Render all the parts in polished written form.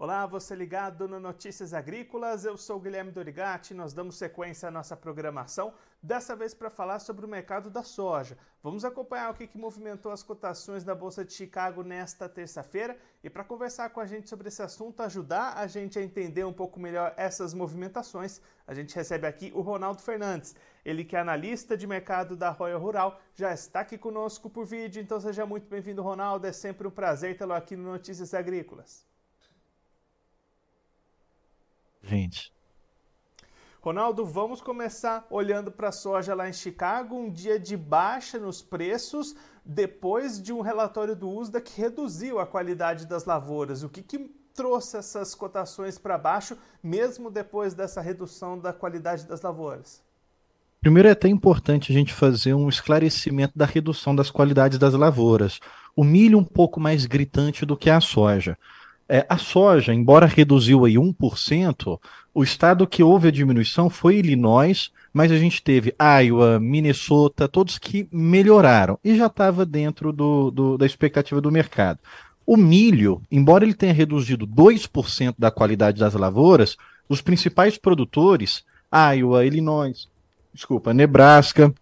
Olá, você ligado no Notícias Agrícolas, eu sou o Guilherme Dorigatti, nós damos sequência à nossa programação, dessa vez para falar sobre o mercado da soja. Vamos acompanhar o que movimentou as cotações da Bolsa de Chicago nesta terça-feira e para conversar com a gente sobre esse assunto, ajudar a gente a entender um pouco melhor essas movimentações, a gente recebe aqui o Ronaldo Fernandes, ele que é analista de mercado da Royal Rural, já está aqui conosco por vídeo, então seja muito bem-vindo, Ronaldo, é sempre um prazer tê-lo aqui no Notícias Agrícolas. Gente. Ronaldo, vamos começar olhando para a soja lá em Chicago, um dia de baixa nos preços, depois de um relatório do USDA que reduziu a qualidade das lavouras. O que trouxe essas cotações para baixo, mesmo depois dessa redução da qualidade das lavouras? Primeiro é até importante a gente fazer um esclarecimento da redução das qualidades das lavouras. O milho um pouco mais gritante do que a soja. A soja, embora reduziu aí 1%, o estado que houve a diminuição foi Illinois, mas a gente teve Iowa, Minnesota, todos que melhoraram e já estava dentro da expectativa do mercado. O milho, embora ele tenha reduzido 2% da qualidade das lavouras, os principais produtores, Iowa, Nebraska,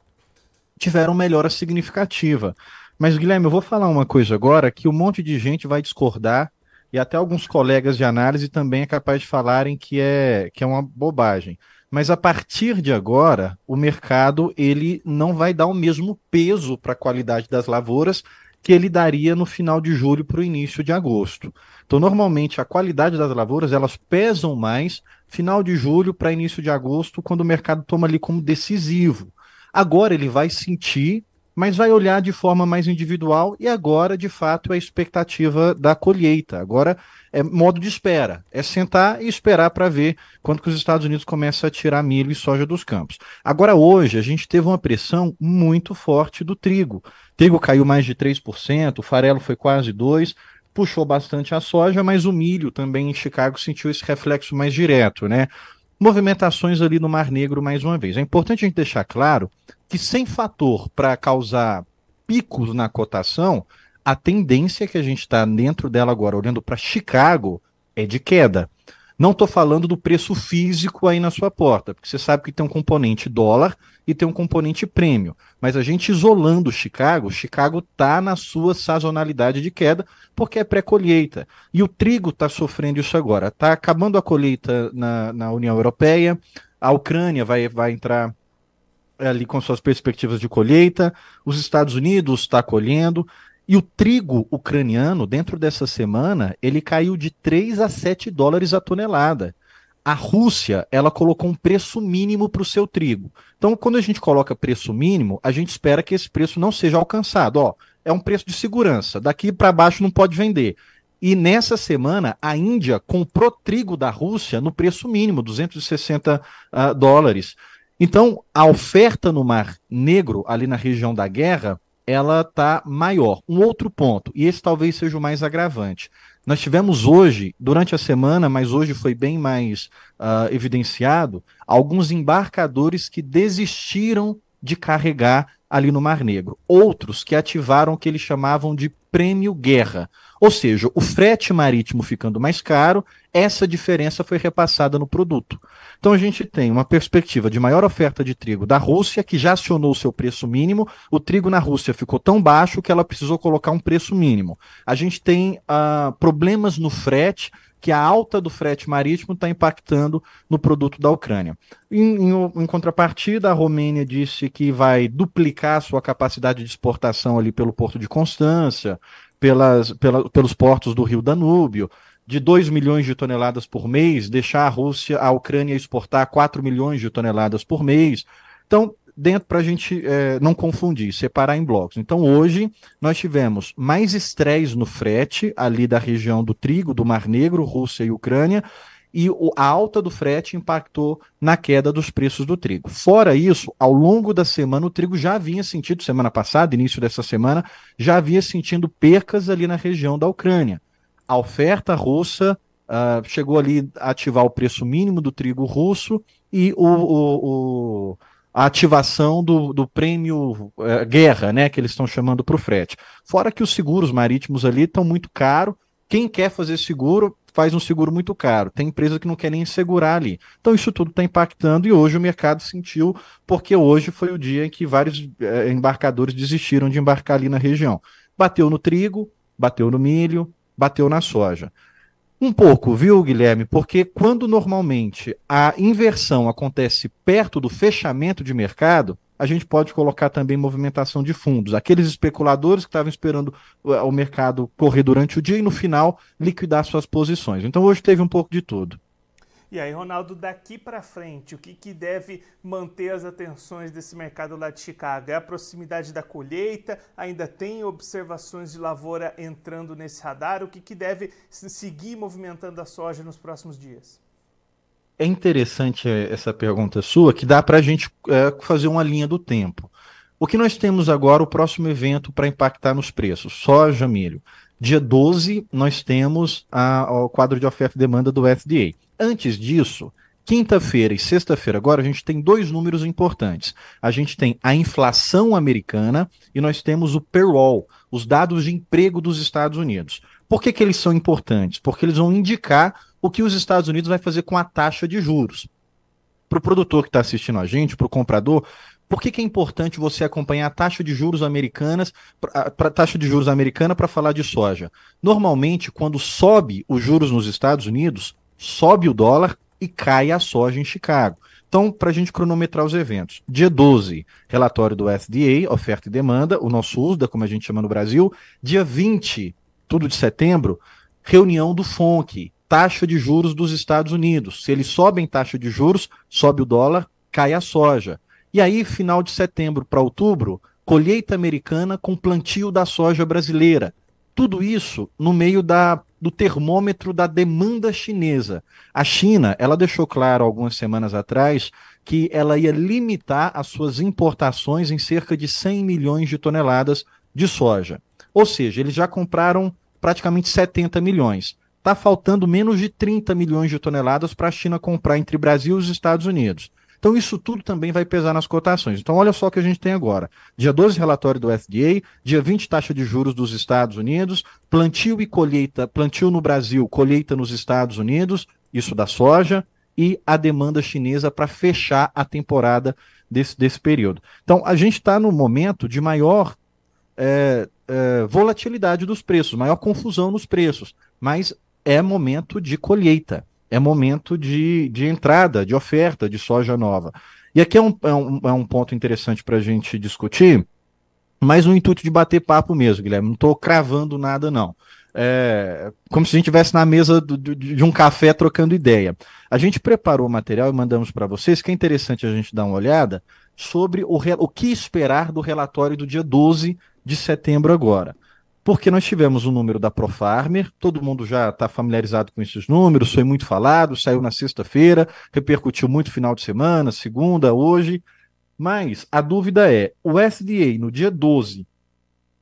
tiveram melhora significativa. Mas, Guilherme, eu vou falar uma coisa agora que um monte de gente vai discordar, e até alguns colegas de análise também é capaz de falarem que é uma bobagem. Mas a partir de agora, o mercado ele não vai dar o mesmo peso para a qualidade das lavouras que ele daria no final de julho para o início de agosto. Então, normalmente, a qualidade das lavouras elas pesam mais final de julho para início de agosto, quando o mercado toma ali como decisivo. Agora ele vai sentir, mas vai olhar de forma mais individual e agora, de fato, é a expectativa da colheita. Agora é modo de espera, é sentar e esperar para ver quando que os Estados Unidos começam a tirar milho e soja dos campos. Agora, hoje, a gente teve uma pressão muito forte do trigo. O trigo caiu mais de 3%, o farelo foi quase 2%, puxou bastante a soja, mas o milho também em Chicago sentiu esse reflexo mais direto, né? Movimentações ali no Mar Negro mais uma vez. É importante a gente deixar claro que sem fator para causar picos na cotação, a tendência que a gente está dentro dela agora, olhando para Chicago, é de queda. Não estou falando do preço físico aí na sua porta, porque você sabe que tem um componente dólar e tem um componente prêmio. Mas a gente isolando Chicago está na sua sazonalidade de queda, porque é pré-colheita. E o trigo está sofrendo isso agora. Está acabando a colheita na União Europeia, a Ucrânia vai entrar ali com suas perspectivas de colheita, os Estados Unidos está colhendo. E o trigo ucraniano, dentro dessa semana, ele caiu de 3 a 7 dólares a tonelada. A Rússia, ela colocou um preço mínimo para o seu trigo. Então, quando a gente coloca preço mínimo, a gente espera que esse preço não seja alcançado. Ó, é um preço de segurança, daqui para baixo não pode vender. E nessa semana, a Índia comprou trigo da Rússia no preço mínimo, 260 dólares. Então, a oferta no Mar Negro, ali na região da guerra, ela está maior. Um outro ponto, e esse talvez seja o mais agravante, nós tivemos hoje, durante a semana, mas hoje foi bem mais evidenciado, alguns embarcadores que desistiram de carregar ali no Mar Negro. Outros que ativaram o que eles chamavam de prêmio guerra. Ou seja, o frete marítimo ficando mais caro, essa diferença foi repassada no produto. Então a gente tem uma perspectiva de maior oferta de trigo da Rússia, que já acionou o seu preço mínimo, o trigo na Rússia ficou tão baixo que ela precisou colocar um preço mínimo. A gente tem problemas no frete, que a alta do frete marítimo está impactando no produto da Ucrânia. Em contrapartida, a Romênia disse que vai duplicar sua capacidade de exportação ali pelo Porto de Constância, pelos portos do Rio Danúbio, de 2 milhões de toneladas por mês, deixar a Ucrânia exportar 4 milhões de toneladas por mês. Então, para a gente não confundir, separar em blocos. Então, hoje, nós tivemos mais estresse no frete, ali da região do trigo, do Mar Negro, Rússia e Ucrânia, e a alta do frete impactou na queda dos preços do trigo. Fora isso, ao longo da semana, o trigo já vinha sentindo, semana passada, início dessa semana, já vinha sentindo percas ali na região da Ucrânia. A oferta russa chegou ali a ativar o preço mínimo do trigo russo e a ativação do prêmio guerra, né, que eles estão chamando para o frete. Fora que os seguros marítimos ali estão muito caros. Quem quer fazer seguro faz um seguro muito caro, tem empresa que não quer nem segurar ali. Então isso tudo está impactando e hoje o mercado sentiu, porque hoje foi o dia em que vários embarcadores desistiram de embarcar ali na região. Bateu no trigo, bateu no milho, bateu na soja. Um pouco, viu, Guilherme? Porque quando normalmente a inversão acontece perto do fechamento de mercado, a gente pode colocar também movimentação de fundos. Aqueles especuladores que estavam esperando o mercado correr durante o dia e no final liquidar suas posições. Então hoje teve um pouco de tudo. E aí, Ronaldo, daqui para frente, o que deve manter as atenções desse mercado lá de Chicago? É a proximidade da colheita? Ainda tem observações de lavoura entrando nesse radar? O que deve seguir movimentando a soja nos próximos dias? É interessante essa pergunta sua, que dá para a gente fazer uma linha do tempo. O que nós temos agora, o próximo evento para impactar nos preços? Soja, milho. Dia 12, nós temos o quadro de oferta e demanda do USDA. Antes disso, quinta-feira e sexta-feira agora, a gente tem dois números importantes. A gente tem a inflação americana e nós temos o payroll, os dados de emprego dos Estados Unidos. Por que eles são importantes? Porque eles vão indicar o que os Estados Unidos vai fazer com a taxa de juros. Para o produtor que está assistindo a gente, para o comprador, por que é importante você acompanhar a taxa de juros americanas, para falar de soja? Normalmente, quando sobe os juros nos Estados Unidos, sobe o dólar e cai a soja em Chicago. Então, para a gente cronometrar os eventos. Dia 12, relatório do USDA, oferta e demanda, o nosso USDA, como a gente chama no Brasil. Dia 20, tudo de setembro, reunião do FONC, taxa de juros dos Estados Unidos. Se eles sobem taxa de juros, sobe o dólar, cai a soja. E aí, final de setembro para outubro, colheita americana com plantio da soja brasileira. Tudo isso no meio do termômetro da demanda chinesa. A China, ela deixou claro algumas semanas atrás que ela ia limitar as suas importações em cerca de 100 milhões de toneladas de soja. Ou seja, eles já compraram praticamente 70 milhões. Está faltando menos de 30 milhões de toneladas para a China comprar entre Brasil e os Estados Unidos. Então isso tudo também vai pesar nas cotações. Então olha só o que a gente tem agora. Dia 12, relatório do USDA, dia 20, taxa de juros dos Estados Unidos, plantio e colheita, plantio no Brasil, colheita nos Estados Unidos, isso da soja, e a demanda chinesa para fechar a temporada desse período. Então a gente está no momento de maior volatilidade dos preços, maior confusão nos preços, mas é momento de colheita, é momento de entrada, de oferta de soja nova. E aqui é um ponto interessante para a gente discutir, mas no intuito de bater papo mesmo, Guilherme, não estou cravando nada não. É como se a gente estivesse na mesa de um café trocando ideia. A gente preparou o material e mandamos para vocês, que é interessante a gente dar uma olhada, sobre o que esperar do relatório do dia 12 de setembro agora. Porque nós tivemos o número da Pro Farmer, todo mundo já está familiarizado com esses números, foi muito falado, saiu na sexta-feira, repercutiu muito final de semana, segunda, hoje. Mas a dúvida é, o USDA no dia 12,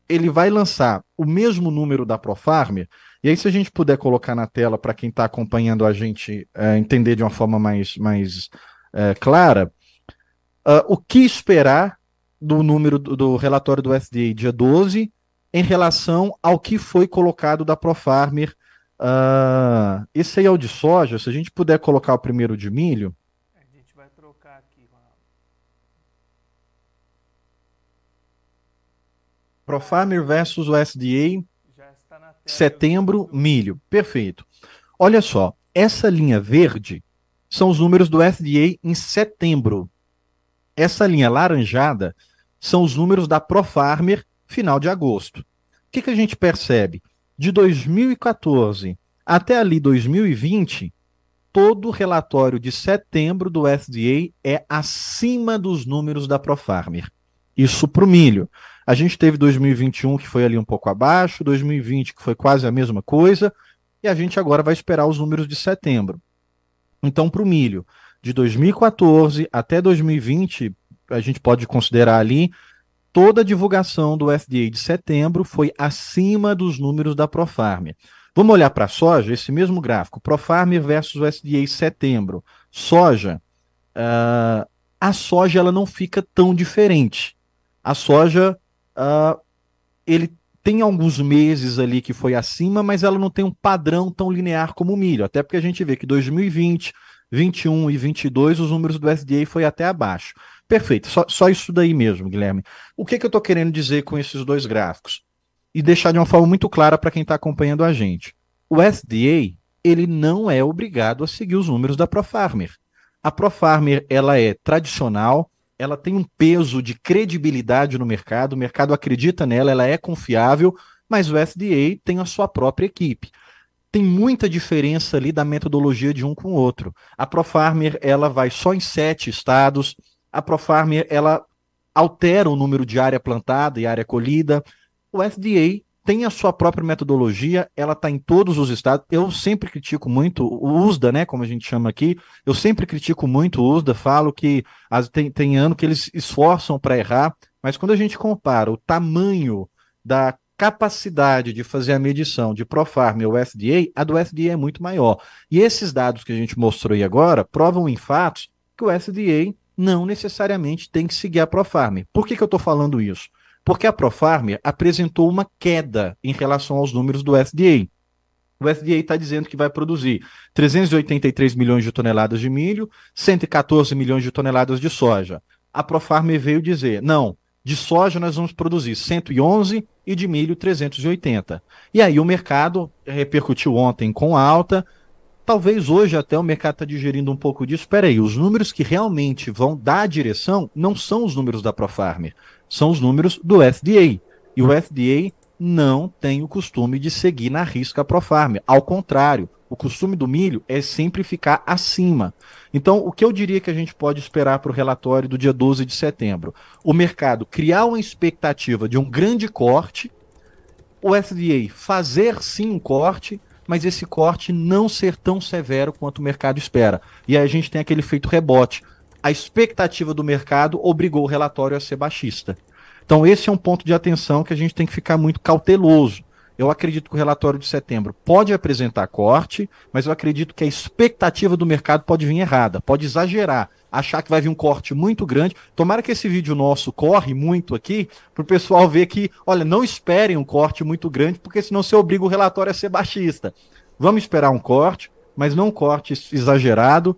ele vai lançar o mesmo número da Pro Farmer? E aí, se a gente puder colocar na tela para quem está acompanhando a gente entender de uma forma mais clara, o que esperar do número do relatório do USDA dia 12, em relação ao que foi colocado da Pro Farmer. Esse aí é o de soja, se a gente puder colocar o primeiro de milho. A gente vai trocar aqui, Ronaldo. Pro Farmer versus USDA, já está na tela, setembro, milho. Perfeito. Olha só, essa linha verde são os números do USDA em setembro. Essa linha laranjada são os números da Pro Farmer final de agosto. O que a gente percebe? De 2014 até ali 2020, todo relatório de setembro do USDA é acima dos números da Pro Farmer. Isso para o milho. A gente teve 2021 que foi ali um pouco abaixo, 2020 que foi quase a mesma coisa, e a gente agora vai esperar os números de setembro. Então, para o milho, de 2014 até 2020, a gente pode considerar ali, toda a divulgação do USDA de setembro foi acima dos números da Pro Farmer. Vamos olhar para a soja, esse mesmo gráfico, Pro Farmer versus USDA em setembro. Soja, a soja ela não fica tão diferente. A soja, ele tem alguns meses ali que foi acima, mas ela não tem um padrão tão linear como o milho, até porque a gente vê que 2020, 21 e 22 os números do USDA foi até abaixo. Perfeito, só isso daí mesmo, Guilherme. O que eu estou querendo dizer com esses dois gráficos? E deixar de uma forma muito clara para quem está acompanhando a gente. O USDA, ele não é obrigado a seguir os números da Pro Farmer. A Pro Farmer, ela é tradicional, ela tem um peso de credibilidade no mercado, o mercado acredita nela, ela é confiável, mas o USDA tem a sua própria equipe. Tem muita diferença ali da metodologia de um com o outro. A Pro Farmer, ela vai só em 7 estados, a Pro Farmer, ela altera o número de área plantada e área colhida. O USDA tem a sua própria metodologia, ela está em todos os estados. Eu sempre critico muito o USDA, né, como a gente chama aqui, eu sempre critico muito o USDA, falo que tem ano que eles esforçam para errar, mas quando a gente compara o tamanho da capacidade de fazer a medição de ProFarm e o USDA, a do USDA é muito maior. E esses dados que a gente mostrou aí agora provam em fatos que o USDA não necessariamente tem que seguir a ProFarm. Por que eu estou falando isso? Porque a Pro Farmer apresentou uma queda em relação aos números do USDA. O USDA está dizendo que vai produzir 383 milhões de toneladas de milho, 114 milhões de toneladas de soja. A Pro Farmer veio dizer, não, de soja nós vamos produzir 111 e de milho 380. E aí o mercado repercutiu ontem com alta, talvez hoje até o mercado está digerindo um pouco disso. Espera aí, os números que realmente vão dar a direção não são os números da Pro Farmer, são os números do USDA. E o USDA não tem o costume de seguir na risca a Pro Farmer. Ao contrário, o costume do milho é sempre ficar acima. Então, o que eu diria que a gente pode esperar para o relatório do dia 12 de setembro? O mercado criar uma expectativa de um grande corte, o USDA fazer sim um corte, mas esse corte não ser tão severo quanto o mercado espera. E aí a gente tem aquele efeito rebote. A expectativa do mercado obrigou o relatório a ser baixista. Então esse é um ponto de atenção que a gente tem que ficar muito cauteloso. Eu acredito que o relatório de setembro pode apresentar corte, mas eu acredito que a expectativa do mercado pode vir errada, pode exagerar, achar que vai vir um corte muito grande. Tomara que esse vídeo nosso corre muito aqui, para o pessoal ver que, olha, não esperem um corte muito grande, porque senão você obriga o relatório a ser baixista. Vamos esperar um corte, mas não um corte exagerado.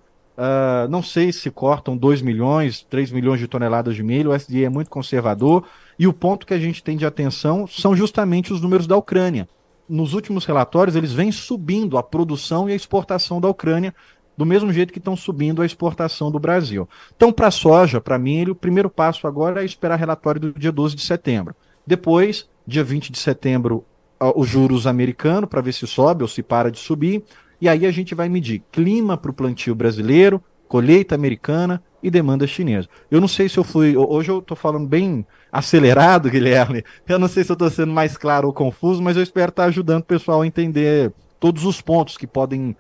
Não sei se cortam 2 milhões, 3 milhões de toneladas de milho, o USDA é muito conservador, e o ponto que a gente tem de atenção são justamente os números da Ucrânia. Nos últimos relatórios, eles vêm subindo a produção e a exportação da Ucrânia, do mesmo jeito que estão subindo a exportação do Brasil. Então, para soja, para milho, o primeiro passo agora é esperar relatório do dia 12 de setembro. Depois, dia 20 de setembro, os juros americanos, para ver se sobe ou se para de subir. E aí a gente vai medir clima para o plantio brasileiro, colheita americana e demanda chinesa. Eu não sei se eu fui... Hoje eu estou falando bem acelerado, Guilherme. Eu não sei se eu estou sendo mais claro ou confuso, mas eu espero estar ajudando o pessoal a entender todos os pontos que podem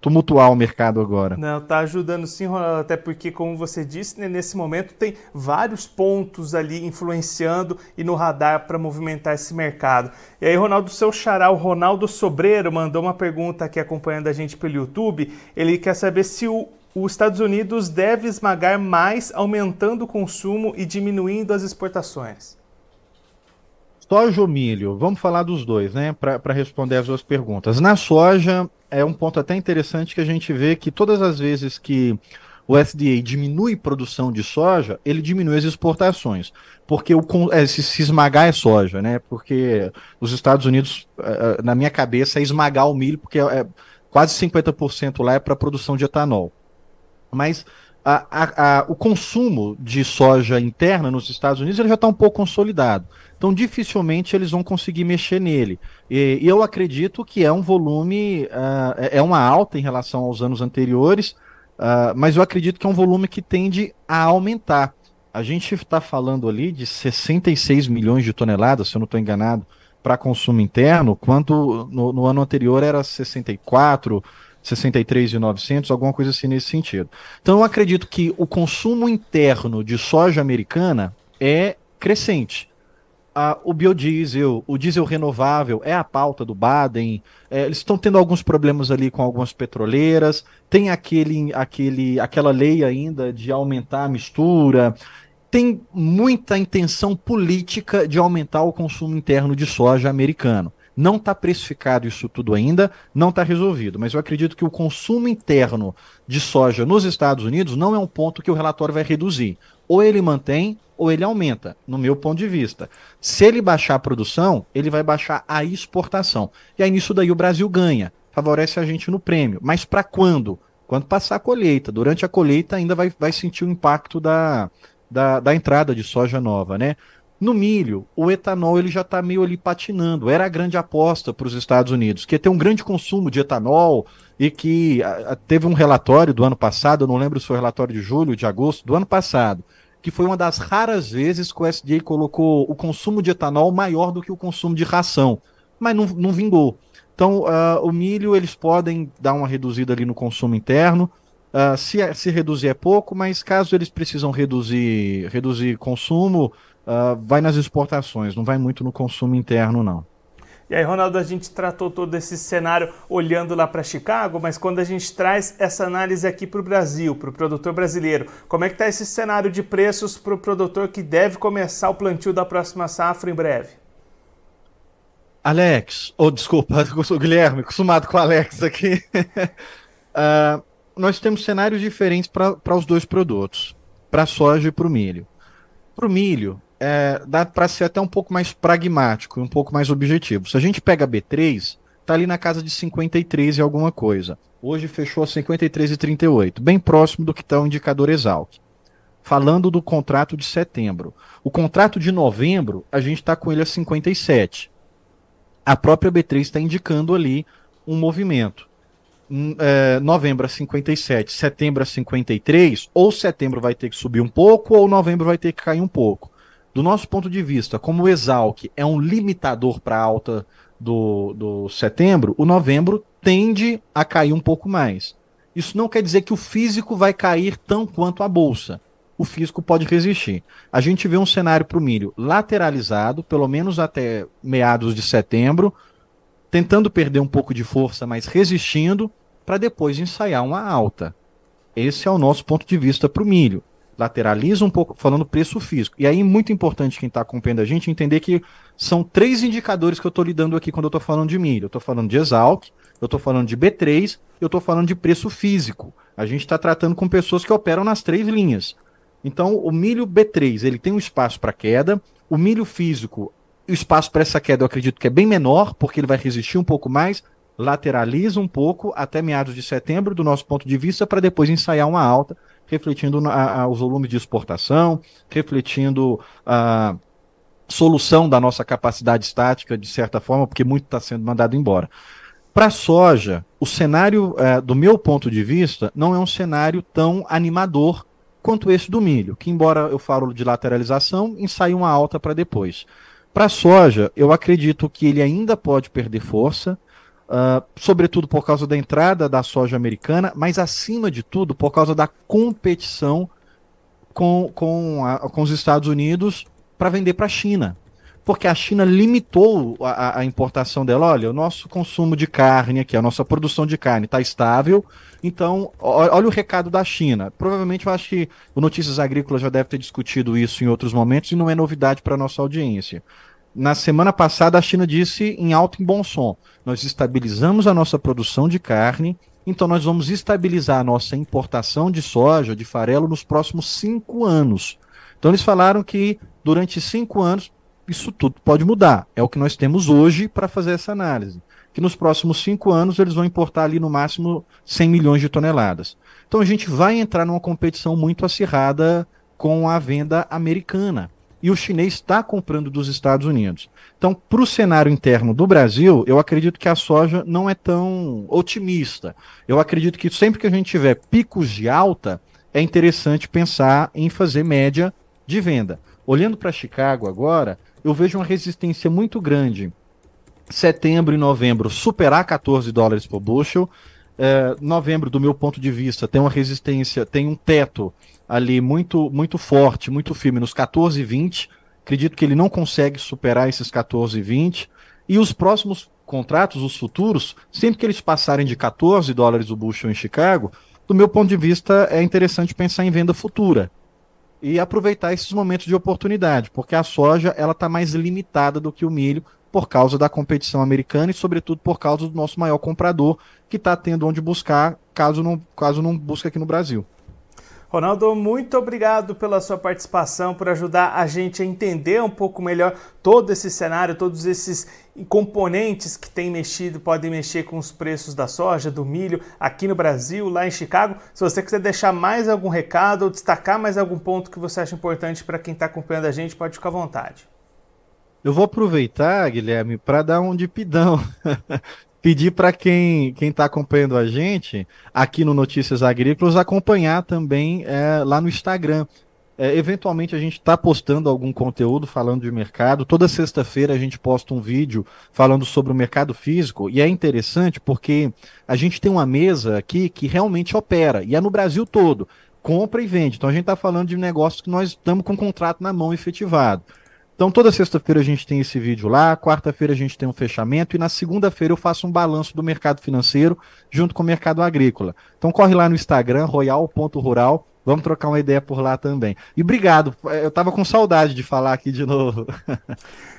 tumultuar o mercado agora. Não, está ajudando sim, Ronaldo, até porque, como você disse, né, nesse momento tem vários pontos ali influenciando e no radar para movimentar esse mercado. E aí, Ronaldo, seu xará, o Ronaldo Sobreiro, mandou uma pergunta aqui acompanhando a gente pelo YouTube. Ele quer saber se os Estados Unidos deve esmagar mais, aumentando o consumo e diminuindo as exportações. Soja ou milho? Vamos falar dos dois, né? Para responder as duas perguntas. Na soja, é um ponto até interessante que a gente vê que todas as vezes que o USDA diminui produção de soja, ele diminui as exportações. Porque se esmagar é soja, né? Porque os Estados Unidos, na minha cabeça, é esmagar o milho, porque é quase 50% lá é para produção de etanol. Mas o consumo de soja interna nos Estados Unidos ele já está um pouco consolidado, então dificilmente eles vão conseguir mexer nele, e eu acredito que é um volume, é uma alta em relação aos anos anteriores, mas eu acredito que é um volume que tende a aumentar. A gente está falando ali de 66 milhões de toneladas, se eu não estou enganado, para consumo interno, quando no ano anterior era 64, 63.900, alguma coisa assim nesse sentido. Então eu acredito que o consumo interno de soja americana é crescente. O biodiesel, o diesel renovável é a pauta do Baden, eles estão tendo alguns problemas ali com algumas petroleiras, tem aquela lei ainda de aumentar a mistura. tem muita intenção política de aumentar o consumo interno de soja americano. Não está precificado isso tudo ainda, não está resolvido, mas eu acredito que o consumo interno de soja nos Estados Unidos não é um ponto que o relatório vai reduzir. Ou ele mantém, ou ele aumenta, no meu ponto de vista. Se ele baixar a produção, ele vai baixar a exportação. E aí nisso daí o Brasil ganha, favorece a gente no prêmio. Mas para quando? Quando passar a colheita. Durante a colheita ainda vai sentir o impacto da entrada de soja nova, né? No milho, o etanol ele já está meio ali patinando. Era a grande aposta para os Estados Unidos, que ia ter um grande consumo de etanol e que teve um relatório do ano passado, eu não lembro se foi o relatório de julho, de agosto, do ano passado, que foi uma das raras vezes que o USDA colocou o consumo de etanol maior do que o consumo de ração, mas não vingou. Então, o milho eles podem dar uma reduzida ali no consumo interno. Se reduzir é pouco, mas caso eles precisam reduzir consumo... vai nas exportações, não vai muito no consumo interno, não. E aí, Ronaldo, a gente tratou todo esse cenário olhando lá para Chicago, mas quando a gente traz essa análise aqui para o Brasil, para o produtor brasileiro, como é que está esse cenário de preços para o produtor que deve começar o plantio da próxima safra em breve? Alex, eu sou o Guilherme, acostumado com o Alex aqui. Nós temos cenários diferentes para os dois produtos, para a soja e para o milho. Para o milho, dá para ser até um pouco mais pragmático e um pouco mais objetivo. Se a gente pega a B3, está ali na casa de 53 e alguma coisa. Hoje fechou a 53,38, bem próximo do que está o indicador ESALQ. Falando do contrato de setembro. O contrato de novembro, a gente está com ele a 57. A própria B3 está indicando ali um movimento. Novembro a 57, setembro a 53, ou setembro vai ter que subir um pouco, ou novembro vai ter que cair um pouco. Do nosso ponto de vista, como o ESALQ é um limitador para a alta do setembro, o novembro tende a cair um pouco mais. Isso não quer dizer que o físico vai cair tão quanto a bolsa. O físico pode resistir. A gente vê um cenário para o milho lateralizado, pelo menos até meados de setembro, tentando perder um pouco de força, mas resistindo, para depois ensaiar uma alta. Esse é o nosso ponto de vista para o milho. Lateraliza um pouco, falando preço físico. E aí, muito importante quem está acompanhando a gente entender que são três indicadores que eu estou lidando aqui quando eu estou falando de milho. Eu estou falando de ESALQ, eu estou falando de B3, eu estou falando de preço físico. A gente está tratando com pessoas que operam nas três linhas. Então, o milho B3 ele tem um espaço para queda, o milho físico, o espaço para essa queda eu acredito que é bem menor, porque ele vai resistir um pouco mais, lateraliza um pouco até meados de setembro, do nosso ponto de vista, para depois ensaiar uma alta, refletindo os volumes de exportação, refletindo a solução da nossa capacidade estática, de certa forma, porque muito está sendo mandado embora. Para a soja, o cenário, do meu ponto de vista, não é um cenário tão animador quanto esse do milho, que embora eu falo de lateralização, ensaia uma alta para depois. Para a soja, eu acredito que ele ainda pode perder força, sobretudo por causa da entrada da soja americana, mas acima de tudo por causa da competição com os Estados Unidos para vender para a China. Porque a China limitou a importação dela. Olha, o nosso consumo de carne aqui, a nossa produção de carne está estável. Então, olha o recado da China. Provavelmente, eu acho que o Notícias Agrícolas já deve ter discutido isso em outros momentos e não é novidade para a nossa audiência. Na semana passada, a China disse em alto e bom som, nós estabilizamos a nossa produção de carne, então nós vamos estabilizar a nossa importação de soja, de farelo, nos próximos 5 anos. Então, eles falaram que durante 5 anos... Isso tudo pode mudar, é o que nós temos hoje para fazer essa análise, que nos próximos 5 anos eles vão importar ali no máximo 100 milhões de toneladas. Então a gente vai entrar numa competição muito acirrada com a venda americana, e o chinês está comprando dos Estados Unidos. Então, para o cenário interno do Brasil, eu acredito que a soja não é tão otimista. Eu acredito que sempre que a gente tiver picos de alta, é interessante pensar em fazer média de venda. Olhando para Chicago agora, eu vejo uma resistência muito grande. Setembro e novembro superar $14 por bushel. Novembro, do meu ponto de vista, tem uma resistência, tem um teto ali muito, muito forte, muito firme, nos $14,20. Acredito que ele não consegue superar esses $14,20. E os próximos contratos, os futuros, sempre que eles passarem de $14 o bushel em Chicago, do meu ponto de vista, é interessante pensar em venda futura. e aproveitar esses momentos de oportunidade, porque a soja ela está mais limitada do que o milho por causa da competição americana e, sobretudo, por causa do nosso maior comprador, que está tendo onde buscar, caso não busque aqui no Brasil. Ronaldo, muito obrigado pela sua participação, por ajudar a gente a entender um pouco melhor todo esse cenário, todos esses componentes que têm mexido, podem mexer com os preços da soja, do milho, aqui no Brasil, lá em Chicago. Se você quiser deixar mais algum recado ou destacar mais algum ponto que você acha importante para quem está acompanhando a gente, pode ficar à vontade. Eu vou aproveitar, Guilherme, para dar um dipidão. Pedir para quem está acompanhando a gente aqui no Notícias Agrícolas acompanhar também lá no Instagram. Eventualmente a gente está postando algum conteúdo falando de mercado. Toda sexta-feira a gente posta um vídeo falando sobre o mercado físico e é interessante porque a gente tem uma mesa aqui que realmente opera e é no Brasil todo, compra e vende. Então a gente está falando de negócios que nós estamos com o contrato na mão efetivado. Então toda sexta-feira a gente tem esse vídeo lá, quarta-feira a gente tem um fechamento e na segunda-feira eu faço um balanço do mercado financeiro junto com o mercado agrícola. Então corre lá no Instagram, royal.rural, vamos trocar uma ideia por lá também. E obrigado, eu estava com saudade de falar aqui de novo.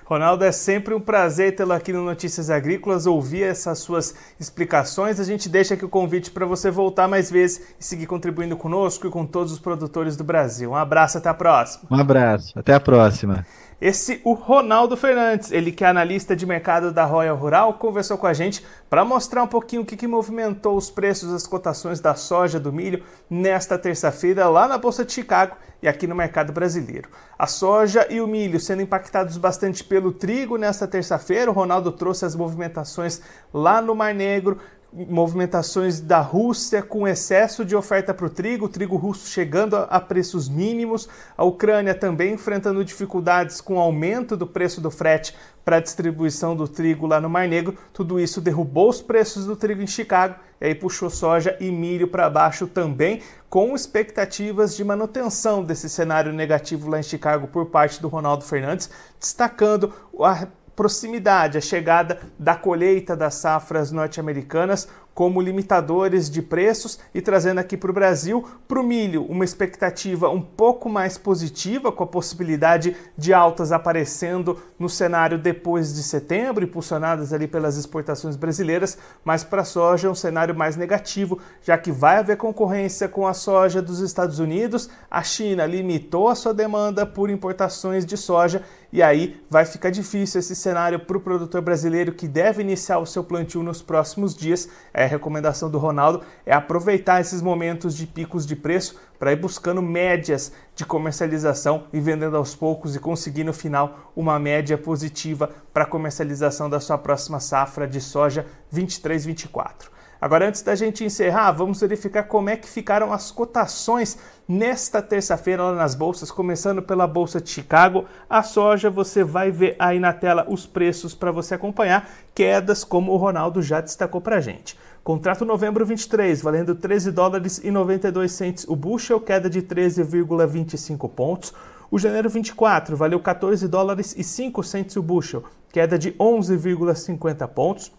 Ronaldo, é sempre um prazer tê-lo aqui no Notícias Agrícolas, ouvir essas suas explicações. A gente deixa aqui o convite para você voltar mais vezes e seguir contribuindo conosco e com todos os produtores do Brasil. Um abraço, até a próxima. Um abraço, até a próxima. Esse o Ronaldo Fernandes, ele que é analista de mercado da Royal Rural, conversou com a gente para mostrar um pouquinho o que movimentou os preços, as cotações da soja, do milho, nesta terça-feira lá na Bolsa de Chicago e aqui no mercado brasileiro. A soja e o milho sendo impactados bastante pelo trigo nesta terça-feira. O Ronaldo trouxe as movimentações lá no Mar Negro, movimentações da Rússia com excesso de oferta para o trigo russo chegando a preços mínimos, a Ucrânia também enfrentando dificuldades com o aumento do preço do frete para a distribuição do trigo lá no Mar Negro. Tudo isso derrubou os preços do trigo em Chicago e aí puxou soja e milho para baixo também, com expectativas de manutenção desse cenário negativo lá em Chicago por parte do Ronaldo Fernandes, destacando a proximidade, a chegada da colheita das safras norte-americanas como limitadores de preços e trazendo aqui para o Brasil, para o milho, uma expectativa um pouco mais positiva com a possibilidade de altas aparecendo no cenário depois de setembro, impulsionadas ali pelas exportações brasileiras, mas para a soja é um cenário mais negativo, já que vai haver concorrência com a soja dos Estados Unidos, a China limitou a sua demanda por importações de soja e aí vai ficar difícil esse cenário para o produtor brasileiro que deve iniciar o seu plantio nos próximos dias. A recomendação do Ronaldo é aproveitar esses momentos de picos de preço para ir buscando médias de comercialização e vendendo aos poucos e conseguir no final uma média positiva para a comercialização da sua próxima safra de soja 23-24. Agora, antes da gente encerrar, vamos verificar como é que ficaram as cotações nesta terça-feira lá nas bolsas, começando pela Bolsa de Chicago. A soja, você vai ver aí na tela os preços para você acompanhar, quedas como o Ronaldo já destacou para a gente. Contrato novembro 23, valendo $13,92 o bushel, queda de 13,25 pontos. O janeiro 24, valeu $14,05 o bushel, queda de 11,50 pontos.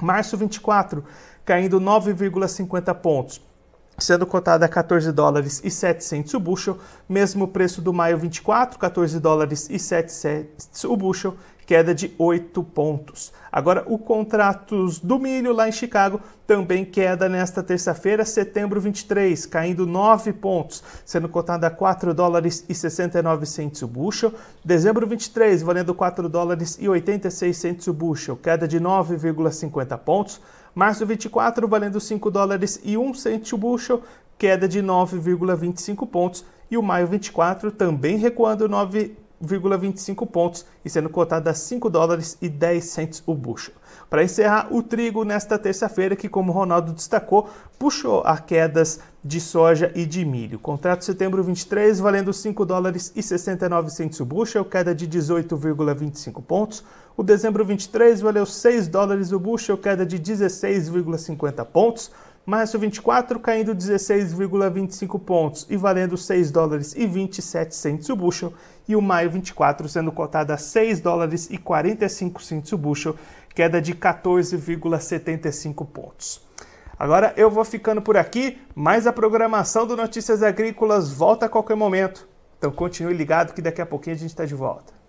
Março 24, caindo 9,50 pontos, sendo cotada a $14,07 o bushel, mesmo preço do maio 24, $14,07 o bushel, queda de 8 pontos. Agora, os contratos do milho lá em Chicago, também queda nesta terça-feira, setembro 23, caindo 9 pontos, sendo cotada a $4,69 o bushel. Dezembro 23, valendo $4,86 o bushel, queda de 9,50 pontos. Março 24, valendo $5,01 o bushel, queda de 9,25 pontos. E o maio 24, também recuando 9,25 pontos e sendo cotado a $5,10 o bushel. Para encerrar, o trigo nesta terça-feira, que como o Ronaldo destacou, puxou a quedas de soja e de milho. Contrato setembro 23, valendo $5,69 o bushel, queda de 18,25 pontos. O dezembro 23, valeu $6 o bushel, queda de 16,50 pontos. Março 24, caindo 16,25 pontos e valendo $6,27 o bushel. E o maio 24, sendo cotado a $6,45 o bushel, queda de 14,75 pontos. Agora eu vou ficando por aqui, mas a programação do Notícias Agrícolas volta a qualquer momento. Então continue ligado que daqui a pouquinho a gente está de volta.